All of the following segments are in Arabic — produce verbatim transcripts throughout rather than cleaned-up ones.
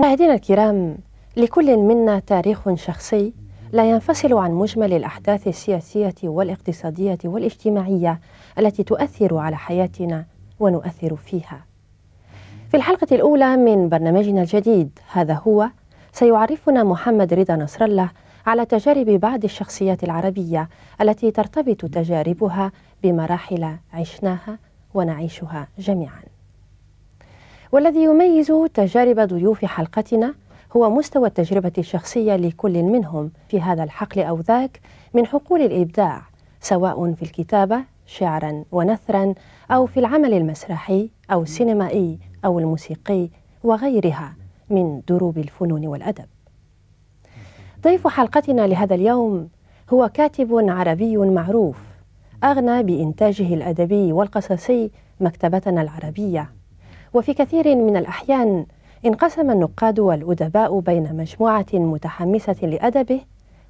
مشاهدينا الكرام، لكل منا تاريخ شخصي لا ينفصل عن مجمل الأحداث السياسية والاقتصادية والاجتماعية التي تؤثر على حياتنا ونؤثر فيها. في الحلقة الأولى من برنامجنا الجديد هذا هو، سيعرفنا محمد رضا نصر الله على تجارب بعض الشخصيات العربية التي ترتبط تجاربها بمراحل عشناها ونعيشها جميعا. والذي يميز تجارب ضيوف حلقتنا هو مستوى التجربة الشخصية لكل منهم في هذا الحقل أو ذاك من حقول الإبداع، سواء في الكتابة شعرا ونثرا أو في العمل المسرحي أو السينمائي أو الموسيقي وغيرها من دروب الفنون والأدب. ضيف حلقتنا لهذا اليوم هو كاتب عربي معروف أغنى بإنتاجه الأدبي والقصصي مكتبتنا العربية، وفي كثير من الأحيان انقسم النقاد والأدباء بين مجموعة متحمسة لأدبه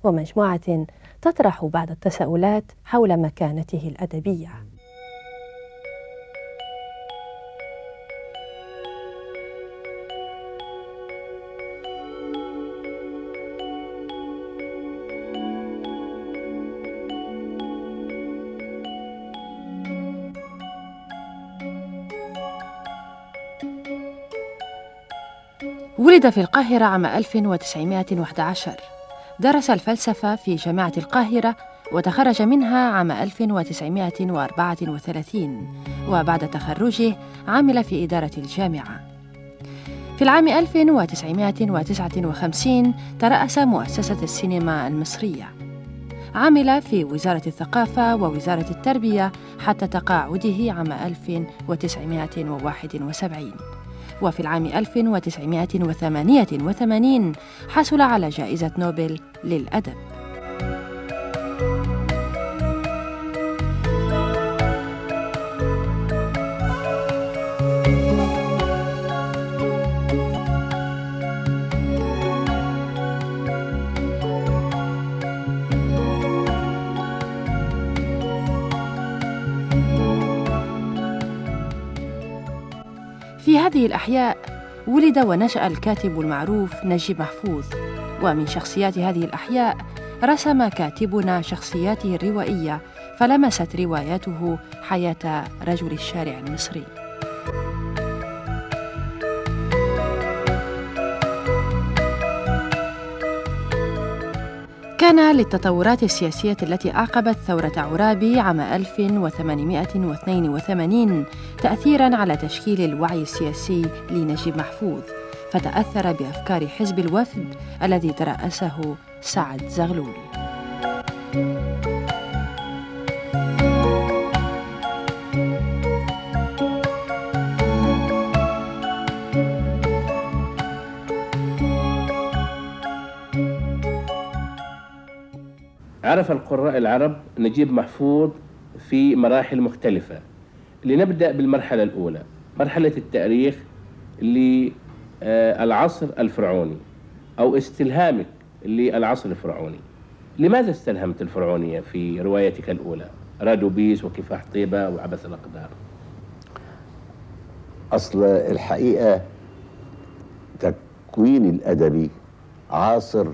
ومجموعة تطرح بعض التساؤلات حول مكانته الأدبية. ولد في القاهرة عام ألف وتسعمائة وأحد عشر، درس الفلسفة في جامعة القاهرة وتخرج منها عام ألف وتسعمائة وأربعة وثلاثين، وبعد تخرجه عمل في إدارة الجامعة. في العام ألف وتسعمائة وتسعة وخمسين ترأس مؤسسة السينما المصرية. عمل في وزارة الثقافة ووزارة التربية حتى تقاعده عام ألف وتسعمائة وواحد وسبعين. وفي العام ألف وتسعمائة وثمانية وثمانين حصل على جائزة نوبل للأدب. في هذه الأحياء ولد ونشأ الكاتب المعروف نجيب محفوظ، ومن شخصيات هذه الأحياء رسم كاتبنا شخصياته الروائية، فلمست رواياته حياة رجل الشارع المصري. كان للتطورات السياسية التي أعقبت ثورة عرابي عام ألف وثمانمائة واثنين وثمانين تأثيراً على تشكيل الوعي السياسي لنجيب محفوظ، فتأثر بأفكار حزب الوفد الذي ترأسه سعد زغلول. عرف القراء العرب نجيب محفوظ في مراحل مختلفة. لنبدأ بالمرحلة الأولى، مرحلة التأريخ للعصر الفرعوني أو استلهامك للعصر الفرعوني. لماذا استلهمت الفرعونية في روايتك الأولى رادوبيس وكفاح طيبة وعبث الأقدار؟ أصل الحقيقة تكوين الأدبي عاصر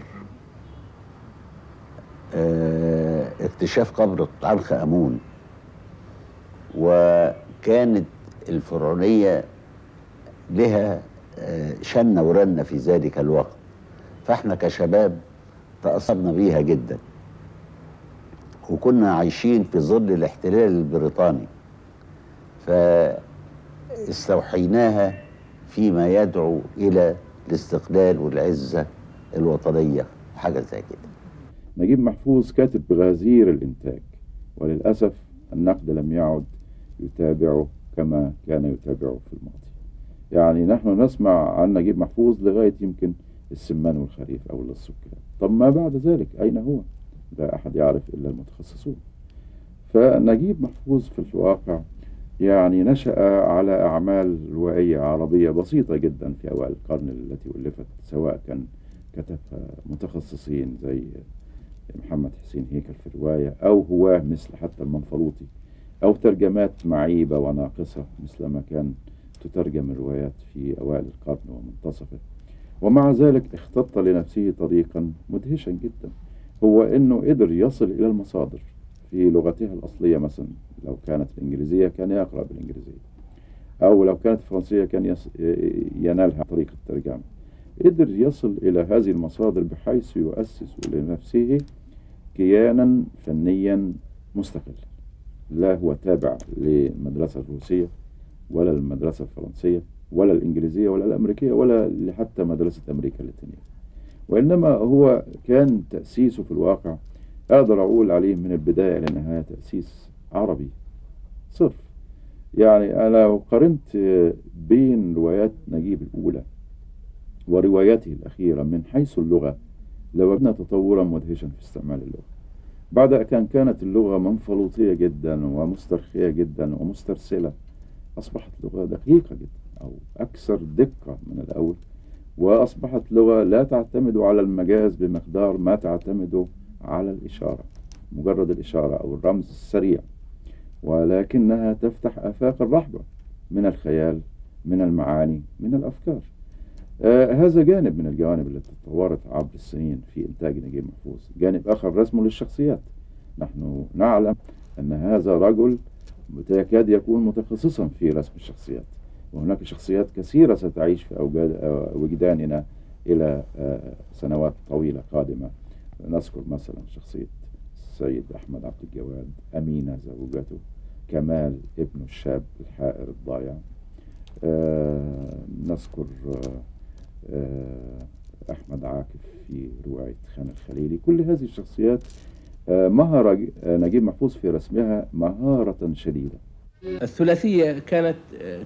اه اكتشاف قبر طعنخ أمون، وكانت الفرعونية لها اه شنة ورنة في ذلك الوقت، فاحنا كشباب تأثرنا بيها جدا، وكنا عايشين في ظل الاحتلال البريطاني، فاستوحيناها فيما يدعو إلى الاستقلال والعزة الوطنية، حاجة زي كده. نجيب محفوظ كاتب بغزير الإنتاج، وللأسف النقد لم يعد يتابعه كما كان يتابعه في الماضي. يعني نحن نسمع عن نجيب محفوظ لغاية يمكن السمان والخريف أو للسكان، طب ما بعد ذلك أين هو؟ لا أحد يعرف إلا المتخصصون. فنجيب محفوظ في الواقع يعني نشأ على أعمال روائية عربية بسيطة جدا في أوائل القرن التي ألفت، سواء كان كتبها متخصصين زي محمد حسين هيكل في رواية، أو هو مثل حتى المنفلوطي، أو ترجمات معيبة وناقصة مثل ما كان تترجم الروايات في أوائل القرن ومنتصفه، ومع ذلك اختط لنفسه طريقا مدهشا جدا، هو انه قدر يصل الى المصادر في لغتها الاصليه. مثلا لو كانت الانجليزيه كان يقرا بالانجليزيه، او لو كانت فرنسيه كان يص... ينالها طريقه الترجمه. قدر يصل الى هذه المصادر بحيث يؤسس لنفسه كيانا فنيا مستقلا، لا هو تابع للمدرسه الروسيه ولا المدرسه الفرنسيه ولا الانجليزيه ولا الامريكيه ولا حتى مدرسه امريكا اللاتينيه، وانما هو كان تاسيسه في الواقع اقدر اقول عليه من البدايه لانها تاسيس عربي صرف. يعني انا لو قارنت بين روايات نجيب الاولى ورواياته الاخيره من حيث اللغه لوجدنا تطورا مدهشا في استعمال اللغه. بعد كان كانت اللغه منفلوطيه جدا ومسترخيه جدا ومسترسله، اصبحت لغه دقيقه جدا او اكثر دقه من الاول، واصبحت لغه لا تعتمد على المجاز بمقدار ما تعتمد على الاشاره، مجرد الاشاره او الرمز السريع، ولكنها تفتح آفاق الرحبة من الخيال، من المعاني، من الأفكار. آه هذا جانب من الجوانب التي تطورت عبر السنين في إنتاج نجيب محفوظ. جانب آخر رسمه للشخصيات. نحن نعلم أن هذا رجل يكاد يكون متخصصا في رسم الشخصيات، وهناك شخصيات كثيرة ستعيش في وجداننا إلى آه سنوات طويلة قادمة. نذكر مثلا شخصية سيد أحمد عبد الجواد، أمينة زوجته، كمال ابنه الشاب الحائر الضايع. آه نذكر آه أحمد عاكف في رواية خان الخليلي. كل هذه الشخصيات آه مهر نجيب محفوظ في رسمها مهارة شديدة. الثلاثية كانت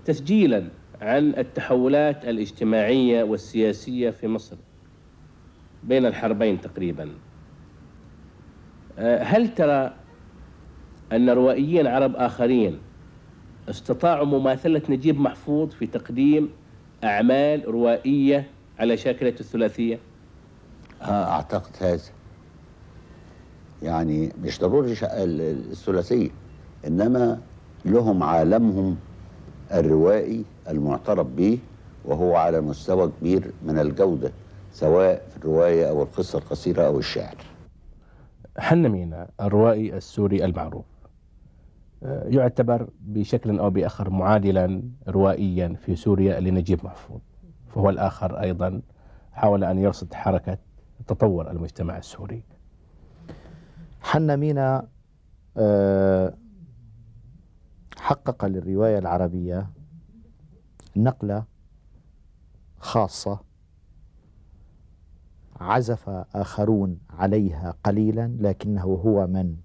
تسجيلا عن التحولات الاجتماعية والسياسية في مصر بين الحربين تقريبا. هل ترى أن روائيين عرب آخرين استطاعوا مماثلة نجيب محفوظ في تقديم أعمال روائية على شاكلة الثلاثية؟ أعتقد هذا يعني مش ضروري الثلاثية، إنما لهم عالمهم الروائي المعترف به، وهو على مستوى كبير من الجودة سواء في الرواية أو القصة القصيرة أو الشعر. حنا مينا الروائي السوري المعروف يعتبر بشكل أو بآخر معادلا روائيا في سوريا لنجيب محفوظ، فهو الآخر أيضا حاول أن يرصد حركة تطور المجتمع السوري. حنا مينا حقق للرواية العربية نقلة خاصة عزف آخرون عليها قليلا، لكنه هو من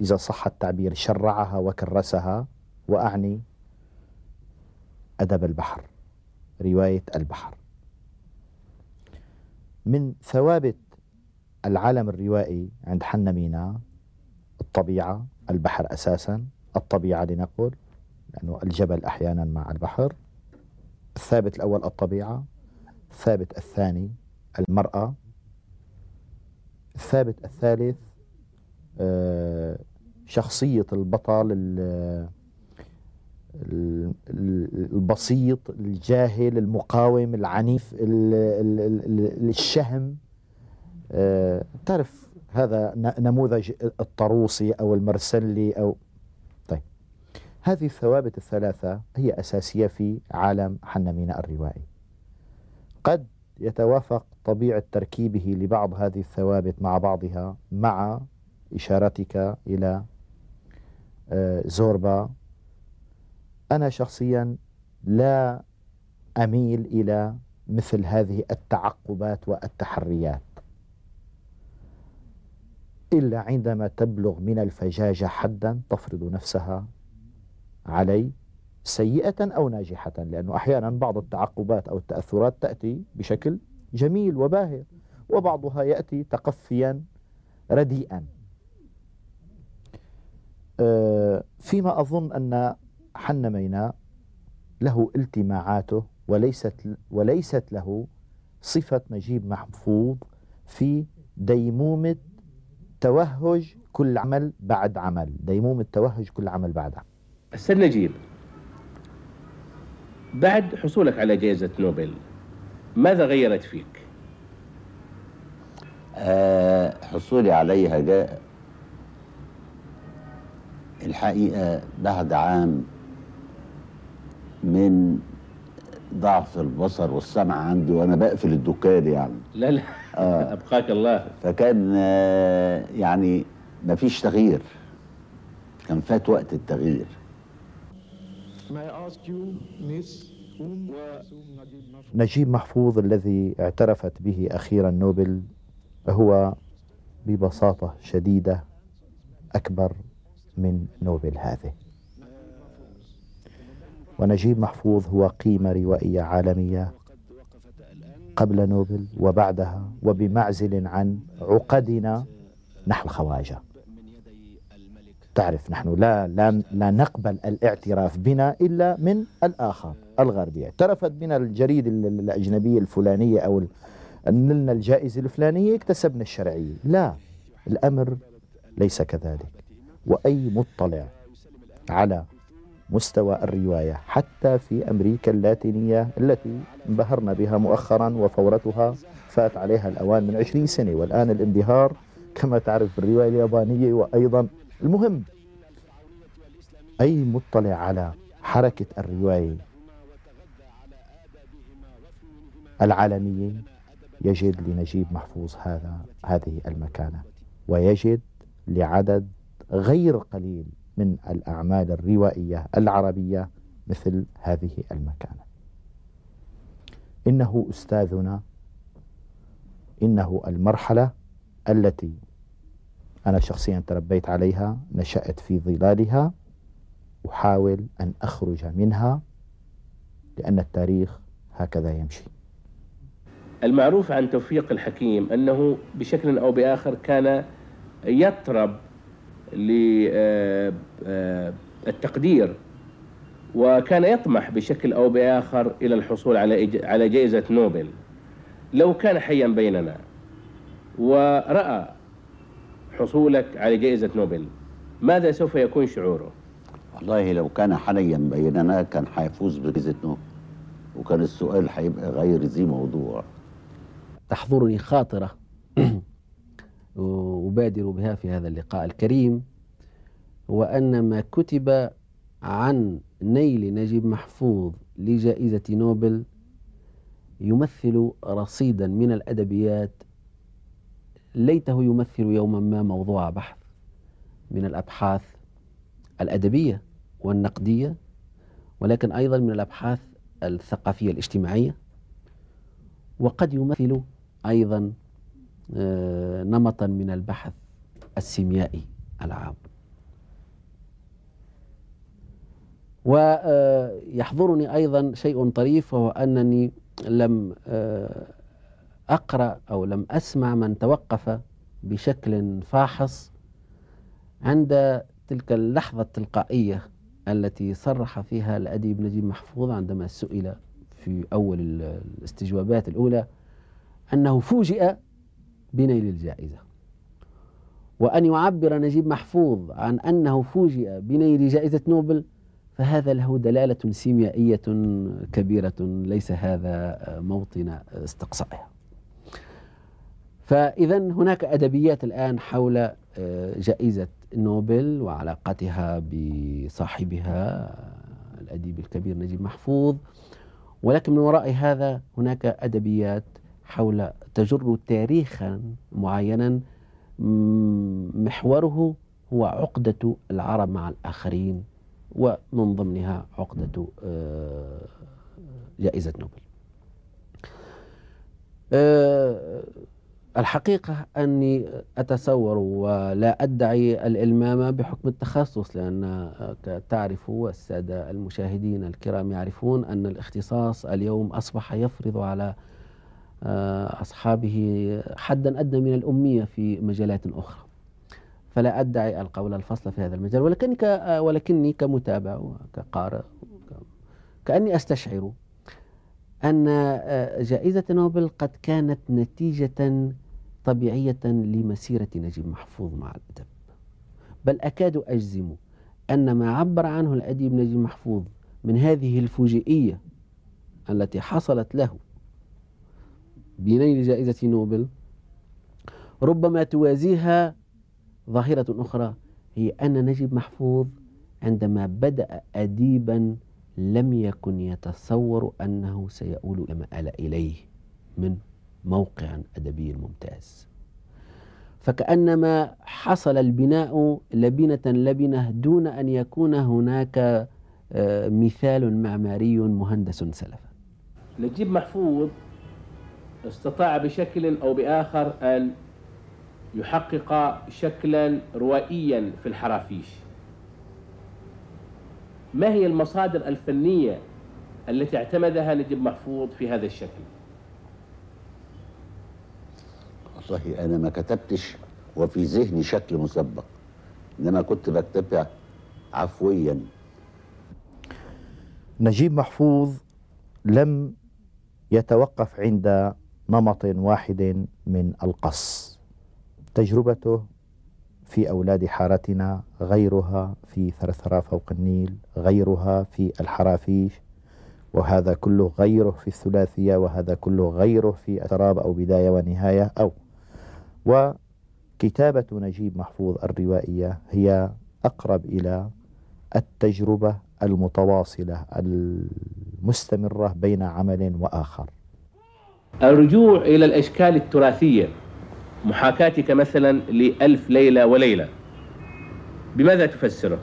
إذا صح التعبير شرعها وكرسها، وأعني أدب البحر، رواية البحر. من ثوابت العالم الروائي عند حنا مينا الطبيعة، البحر أساسا، الطبيعة لنقول لأنه الجبل أحيانا مع البحر. الثابت الأول الطبيعة، الثابت الثاني المرأة، الثابت الثالث شخصية البطل البسيط الجاهل المقاوم العنيف الشهم. تعرف هذا نموذج الطروسي أو المرسلي أو طيب. هذه الثوابت الثلاثة هي أساسية في عالم حنا مينا الروائي. قد يتوافق طبيعة تركيبه لبعض هذه الثوابت مع بعضها، مع إشارتك إلى زوربا. أنا شخصيا لا أميل إلى مثل هذه التعقبات والتحريات إلا عندما تبلغ من الفجاجة حدا تفرض نفسها علي، سيئة أو ناجحة، لأنه أحيانا بعض التعقبات أو التأثرات تأتي بشكل جميل وباهر، وبعضها يأتي تقفيا رديئا. أه فيما أظن أن حنا مينا له التماعاته، وليست وليست له صفة نجيب محفوظ في ديمومة توهج كل عمل بعد عمل، ديمومة توهج كل عمل بعد عمل. السيد نجيب، بعد حصولك على جائزة نوبل ماذا غيرت فيك؟ أه حصولي عليها جاء الحقيقة بعد عام من ضعف البصر والسمع عندي وانا بقفل الدكان يعني. لا لا آه. ابقاك الله. فكان آه يعني مفيش تغيير، كان فات وقت التغيير. نجيب محفوظ الذي اعترفت به اخيرا نوبل هو ببساطة شديدة اكبر من نوبل هذه. ونجيب محفوظ هو قيمة روائية عالمية قبل نوبل وبعدها، وبمعزل عن عقدنا نحو الخواجة. تعرف نحن لا, لا, لا نقبل الاعتراف بنا إلا من الآخر الغربي. اعترفت بنا الجريدة الأجنبية الفلانية أو نلنا الجائزة الفلانية اكتسبنا الشرعية. لا، الأمر ليس كذلك. وأي مطلع على مستوى الرواية حتى في أمريكا اللاتينية التي انبهرنا بها مؤخرا وفورتها فات عليها الأوان من عشرين سنة، والآن الانبهار كما تعرف بالرواية اليابانية. وأيضا المهم أي مطلع على حركة الرواية العالمية يجد لنجيب محفوظ هذا هذه المكانة، ويجد لعدد غير قليل من الأعمال الروائية العربية مثل هذه المكانة. إنه أستاذنا، إنه المرحلة التي أنا شخصيا تربيت عليها، نشأت في ظلالها، أحاول أن أخرج منها لأن التاريخ هكذا يمشي. المعروف عن توفيق الحكيم أنه بشكل أو بآخر كان يطرب للتقدير وكان يطمح بشكل أو بآخر إلى الحصول على على جائزة نوبل. لو كان حيا بيننا ورأى حصولك على جائزة نوبل ماذا سوف يكون شعوره؟ والله لو كان حيا بيننا كان حيفوز بجائزة نوبل، وكان السؤال هيبقى غير ذي موضوع. تحضرني خاطرة أبادر بها في هذا اللقاء الكريم، وأن ما كتب عن نيل نجيب محفوظ لجائزة نوبل يمثل رصيدا من الأدبيات ليته يمثل يوما ما موضوع بحث من الأبحاث الأدبية والنقدية، ولكن أيضا من الأبحاث الثقافية الاجتماعية، وقد يمثل أيضا نمطا من البحث السيميائي العام. ويحضرني أيضا شيء طريف، وهو أنني لم أقرأ أو لم أسمع من توقف بشكل فاحص عند تلك اللحظة التلقائية التي صرح فيها الأديب نجيب محفوظ عندما سئل في أول الاستجوابات الأولى أنه فوجئ بنيل الجائزة. وأن يعبر نجيب محفوظ عن أنه فوجئ بنيل جائزة نوبل فهذا له دلالة سيميائية كبيرة، ليس هذا موطن استقصائها. فإذا هناك أدبيات الآن حول جائزة نوبل وعلاقتها بصاحبها الأديب الكبير نجيب محفوظ، ولكن من وراء هذا هناك أدبيات حول تجر تاريخا معينا محوره هو عقدة العرب مع الآخرين، ومن ضمنها عقدة جائزة نوبل. الحقيقة أني أتصور ولا أدعي الإلمامة بحكم التخصص، لأن تعرف والسادة المشاهدين الكرام يعرفون أن الاختصاص اليوم أصبح يفرض على أصحابه حدا أدنى من الأمية في مجالات أخرى، فلا أدعي القول الفصل في هذا المجال، ولكن ولكني كمتابع وكقارئ كأني أستشعر أن جائزة نوبل قد كانت نتيجة طبيعية لمسيرة نجيب محفوظ مع الأدب، بل أكاد أجزم أن ما عبر عنه الأديب نجيب محفوظ من هذه الفوجئية التي حصلت له بنيل جائزة نوبل ربما توازيها ظاهرة أخرى، هي أن نجيب محفوظ عندما بدأ أديبا لم يكن يتصور أنه سيؤول إلى ما آل إليه من موقع أدبي ممتاز، فكأنما حصل البناء لبنة لبنة دون أن يكون هناك مثال معماري مهندس سلفا. نجيب محفوظ استطاع بشكل أو بآخر أن يحقق شكلا روائيا في الحرافيش. ما هي المصادر الفنية التي اعتمدها نجيب محفوظ في هذا الشكل؟ والله أنا ما كتبتش وفي ذهني شكل مسبق، إنما كنت بكتبها عفويا. نجيب محفوظ لم يتوقف عند نمط واحد من القص، تجربته في أولاد حارتنا، غيرها في ثرثرة فوق النيل، غيرها في الحرافيش، وهذا كله غيره في الثلاثية، وهذا كله غيره في التراب أو بداية ونهاية أو. وكتابة نجيب محفوظ الروائية هي أقرب إلى التجربة المتواصلة المستمرة بين عمل وآخر. الرجوع إلى الأشكال التراثية، محاكاتك مثلا لألف ليلة وليلة، بماذا تفسره؟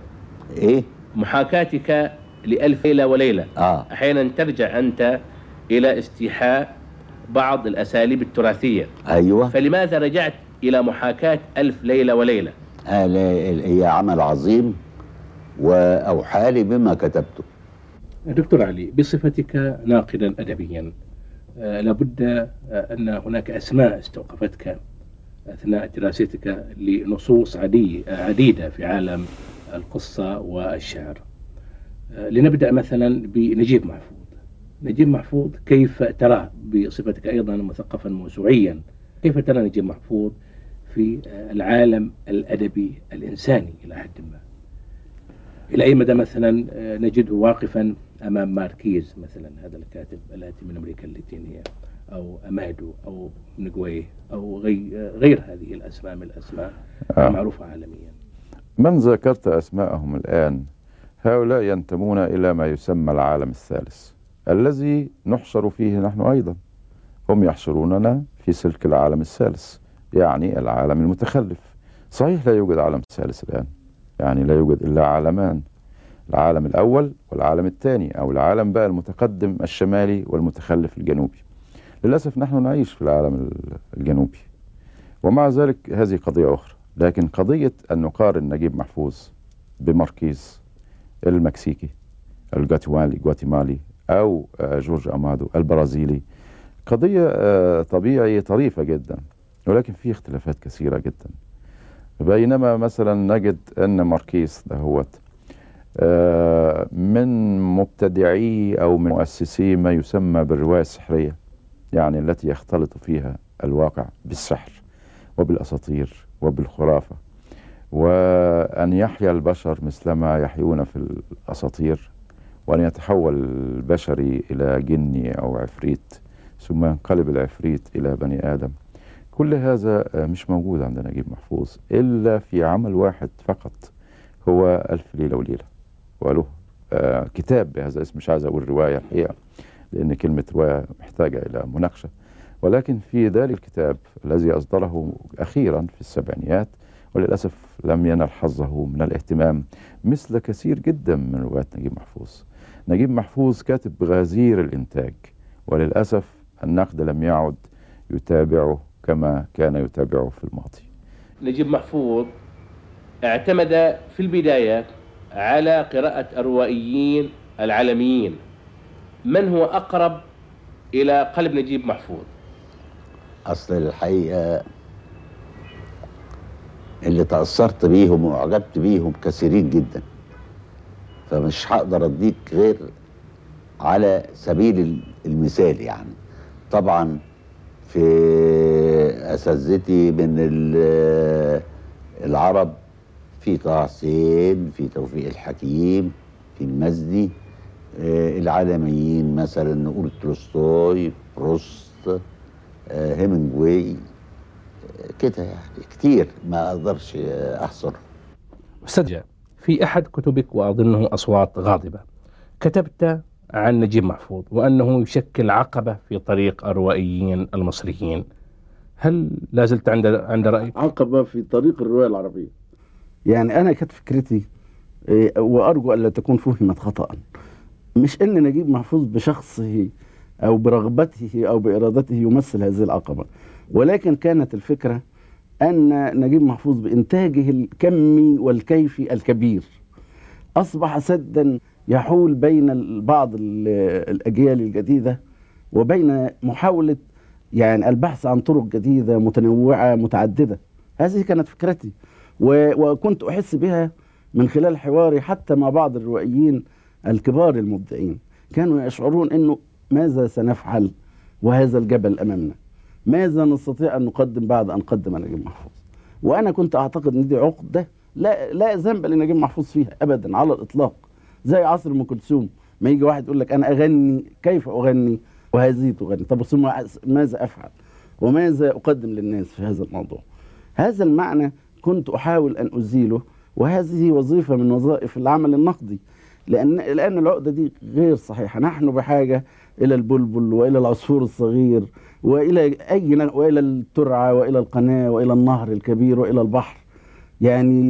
إيه؟ محاكاتك لألف ليلة وليلة آه. أحيانا ترجع أنت إلى استيحاء بعض الأساليب التراثية. أيوة. فلماذا رجعت إلى محاكاة ألف ليلة وليلة؟ آه هي عمل عظيم وأوحالي بما كتبته. دكتور علي، بصفتك ناقدا أدبيا آه لابد آه أن هناك أسماء استوقفتك أثناء دراستك لنصوص عدي عديدة في عالم القصة والشعر. آه لنبدأ مثلا بنجيب محفوظ. نجيب محفوظ كيف تراه بصفتك أيضا مثقفا موسوعيا؟ كيف ترى نجيب محفوظ في آه العالم الأدبي الإنساني إلى حد ما؟ إلى أي مدى مثلا نجده واقفا أمام ماركيز مثلا، هذا الكاتب الآتي من أمريكا اللاتينية، أو أمادو أو نجوي أو غير هذه الأسماء من الأسماء آه. المعروفة عالميا؟ من ذكرت أسماءهم الآن هؤلاء ينتمون إلى ما يسمى العالم الثالث الذي نحشر فيه نحن أيضا، هم يحشروننا في سلك العالم الثالث، يعني العالم المتخلف. صحيح لا يوجد عالم ثالث الآن، يعني لا يوجد إلا عالمان، العالم الأول والعالم الثاني، أو العالم بقى المتقدم الشمالي والمتخلف الجنوبي. للأسف نحن نعيش في العالم الجنوبي، ومع ذلك هذه قضية أخرى. لكن قضية أن نقارن نجيب محفوظ بماركيز المكسيكي الجواتيمالي أو جورج أمادو البرازيلي قضية طبيعية طريفة جدا، ولكن فيه اختلافات كثيرة جدا. بينما مثلا نجد أن ماركيز دهوت آه من مبتدعي أو من مؤسسي ما يسمى بالرواية السحرية، يعني التي يختلط فيها الواقع بالسحر وبالأساطير وبالخرافة، وأن يحيا البشر مثلما يحيون في الأساطير، وأن يتحول البشري إلى جني أو عفريت، ثم ينقلب العفريت إلى بني آدم. كل هذا مش موجود عند نجيب محفوظ إلا في عمل واحد فقط، هو ألف ليلة وليلة، وله آه كتاب بهذا الاسم. مش عايز أقول رواية الحقيقة، لأن كلمة رواية محتاجة إلى مناقشة، ولكن في ذلك الكتاب الذي أصدره أخيرا في السبعينيات، وللأسف لم ينل حظه من الاهتمام مثل كثير جدا من روايات نجيب محفوظ. نجيب محفوظ كاتب غزير الإنتاج، وللأسف النقد لم يعد يتابعه كما كان يتابعه في الماضي. نجيب محفوظ اعتمد في البداية على قراءة الروائيين العالميين. من هو أقرب إلى قلب نجيب محفوظ؟ أصل الحقيقة اللي تأثرت بيهم وأعجبت بيهم كثيرين جدا، فمش هقدر أديك غير على سبيل المثال. يعني طبعا في أساتذتي من العرب في طه حسين، في توفيق الحكيم، في المزني. العالميين مثلا نقول تولستوي، بروست، هيمنجواي كده يعني كتير ما اقدرش احصر. استاذ في احد كتبك واظنه اصوات غاضبه كتبت عن نجيب محفوظ وانه يشكل عقبه في طريق الروائيين المصريين، هل لا زلت عند عند رايك؟ عقبه في طريق الروايه العربيه. يعني انا كانت فكرتي وارجو الا تكون فهمت خطا، مش ان نجيب محفوظ بشخصه او برغبته او بارادته يمثل هذه العقبه، ولكن كانت الفكره ان نجيب محفوظ بانتاجه الكمي والكيفي الكبير اصبح سدا يحول بين بعض الاجيال الجديده وبين محاوله يعني البحث عن طرق جديده متنوعه متعدده. هذه كانت فكرتي وكنت احس بها من خلال حواري حتى مع بعض الروائيين الكبار المبدعين، كانوا يشعرون انه ماذا سنفعل وهذا الجبل امامنا، ماذا نستطيع ان نقدم بعد ان قدم نجيب محفوظ. وانا كنت اعتقد ان دي عقده لا لا ذنب لنجيب محفوظ فيها ابدا على الاطلاق، زي عصر ام كلثوم ما يجي واحد يقول لك انا اغني كيف اغني وهذه تغني، طب ثم ماذا افعل وماذا اقدم للناس في هذا الموضوع. هذا المعنى كنت احاول ان ازيله، وهذه وظيفه من وظائف العمل النقدي، لان لان العقده دي غير صحيحه. نحن بحاجه الى البلبل والى العصفور الصغير والى اي والى الترعه والى القناه والى النهر الكبير والى البحر. يعني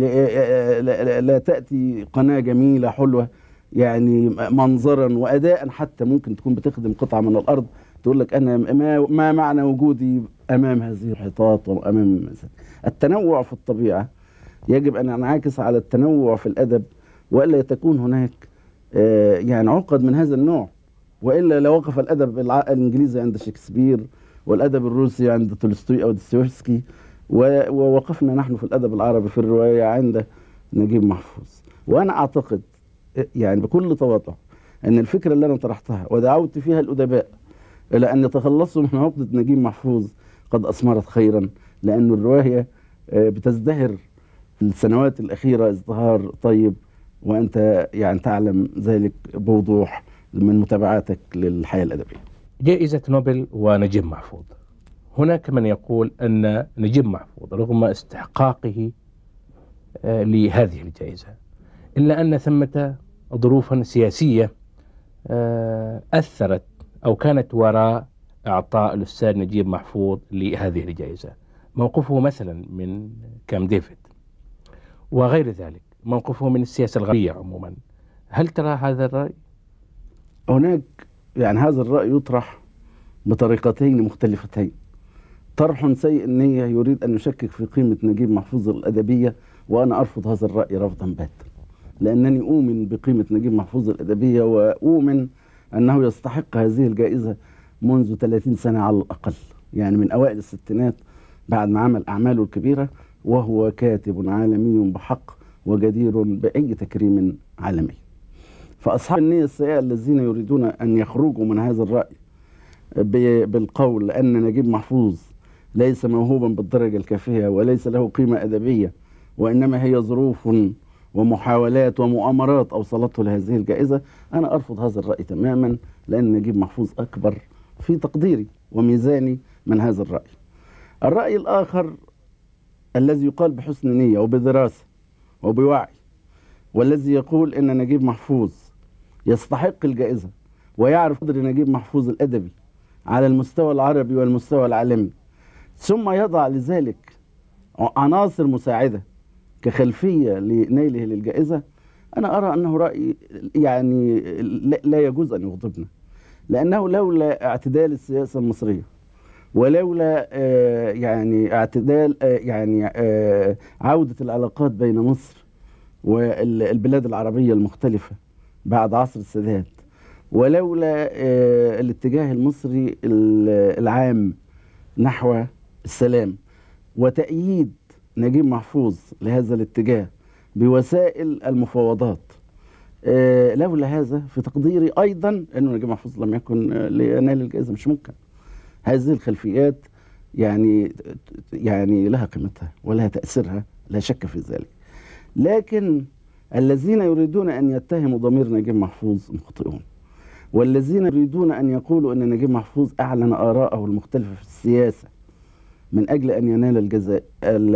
لا تاتي قناه جميله حلوه يعني منظرا واداء حتى ممكن تكون بتخدم قطعه من الارض تقول لك انا ما معنى وجودي امام هذه الحيطات وامام التنوع في الطبيعه. يجب ان ينعكس على التنوع في الادب والا تكون هناك يعني عقد من هذا النوع، والا لو وقف الادب الانجليزي عند شكسبير والادب الروسي عند تولستوي او ديستويفسكي، ووقفنا نحن في الادب العربي في الروايه عند نجيب محفوظ. وانا اعتقد يعني بكل تواضع ان الفكره اللي انا طرحتها ودعوت فيها الادباء الى ان يتخلصوا من عقده نجيب محفوظ قد اثمرت خيرا، لان الروايه بتزدهر في السنوات الاخيره ازدهار طيب، وانت يعني تعلم ذلك بوضوح من متابعاتك للحياه الادبيه. جائزه نوبل ونجيب محفوظ، هناك من يقول ان نجيب محفوظ رغم استحقاقه لهذه الجائزه الا ان ثمه ظروفا سياسيه اثرت او كانت وراء اعطاء الاستاذ نجيب محفوظ لهذه الجائزه، موقفه مثلا من كام ديفيد وغير ذلك، موقفه من السياسه الغربيه عموما، هل ترى هذا الراي؟ هناك يعني هذا الرأي يطرح بطريقتين مختلفتين، طرح سيء النية يريد أن يشكك في قيمة نجيب محفوظ الأدبية، وأنا أرفض هذا الرأي رفضا باتا، لأنني أؤمن بقيمة نجيب محفوظ الأدبية وأؤمن أنه يستحق هذه الجائزة منذ ثلاثين سنة على الأقل، يعني من أوائل الستينات بعد ما عمل أعماله الكبيرة، وهو كاتب عالمي بحق وجدير بأي تكريم عالمي. فأصحاب النية السيئة الذين يريدون أن يخرجوا من هذا الرأي بالقول أن نجيب محفوظ ليس موهوبا بالدرجة الكافية وليس له قيمة أدبية، وإنما هي ظروف ومحاولات ومؤامرات أوصلته لهذه الجائزة، أنا أرفض هذا الرأي تماما، لأن نجيب محفوظ أكبر في تقديري وميزاني من هذا الرأي. الرأي الآخر الذي يقال بحسن نية وبدراسة وبوعي، والذي يقول إن نجيب محفوظ يستحق الجائزة ويعرف قدر نجيب محفوظ الأدبي على المستوى العربي والمستوى العالمي، ثم يضع لذلك عناصر مساعدة كخلفية لنيله للجائزة، أنا أرى أنه رأي يعني لا يجوز أن يغضبنا، لأنه لولا اعتدال السياسة المصرية ولولا آه يعني اعتدال آه يعني آه عودة العلاقات بين مصر والبلاد العربية المختلفة بعد عصر السادات، ولولا الاتجاه المصري العام نحو السلام وتأييد نجيب محفوظ لهذا الاتجاه بوسائل المفاوضات، لولا هذا في تقديري أيضا أنه نجيب محفوظ لم يكن لينال الجائزة، مش ممكن. هذه الخلفيات يعني يعني لها قيمتها ولها تأثيرها لا شك في ذلك، لكن الذين يريدون أن يتهموا ضمير نجيب محفوظ مخطئون، والذين يريدون أن يقولوا أن نجيب محفوظ أعلن آراءه المختلفة في السياسة من أجل أن ينال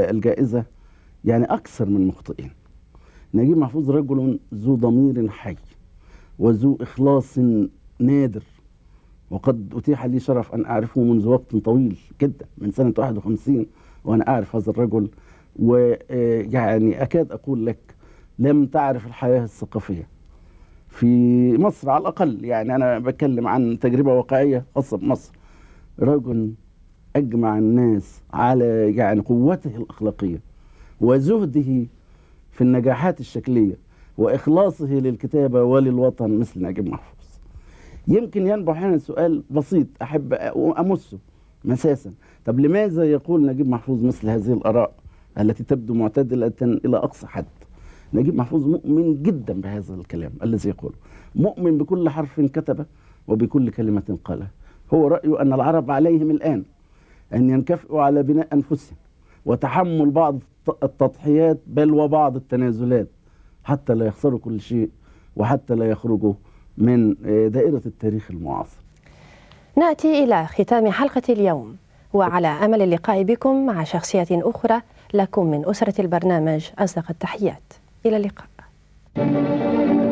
الجائزة يعني أكثر من مخطئين. نجيب محفوظ رجل ذو ضمير حي وذو إخلاص نادر، وقد أتيح لي شرف أن أعرفه منذ وقت طويل جدا، من سنة واحد وخمسين وأنا أعرف هذا الرجل، ويعني أكاد أقول لك لم تعرف الحياة الثقافية في مصر على الأقل، يعني أنا بتكلم عن تجربة واقعية خاصة بمصر. رجل أجمع الناس على يعني قوته الأخلاقية وزهده في النجاحات الشكلية وإخلاصه للكتابة وللوطن مثل نجيب محفوظ. يمكن ينبع هنا سؤال بسيط أحب أمسه مساسا، طب لماذا يقول نجيب محفوظ مثل هذه الآراء التي تبدو معتدلة إلى أقصى حد؟ نجيب محفوظ مؤمن جدا بهذا الكلام الذي يقوله، مؤمن بكل حرف كتبه وبكل كلمة قالها. هو رأيه أن العرب عليهم الآن أن ينكفئوا على بناء أنفسهم وتحمل بعض التضحيات بل وبعض التنازلات حتى لا يخسروا كل شيء وحتى لا يخرجوا من دائرة التاريخ المعاصر. نأتي إلى ختام حلقة اليوم، وعلى أمل اللقاء بكم مع شخصية أخرى. لكم من أسرة البرنامج أصدق التحيات، إلى اللقاء.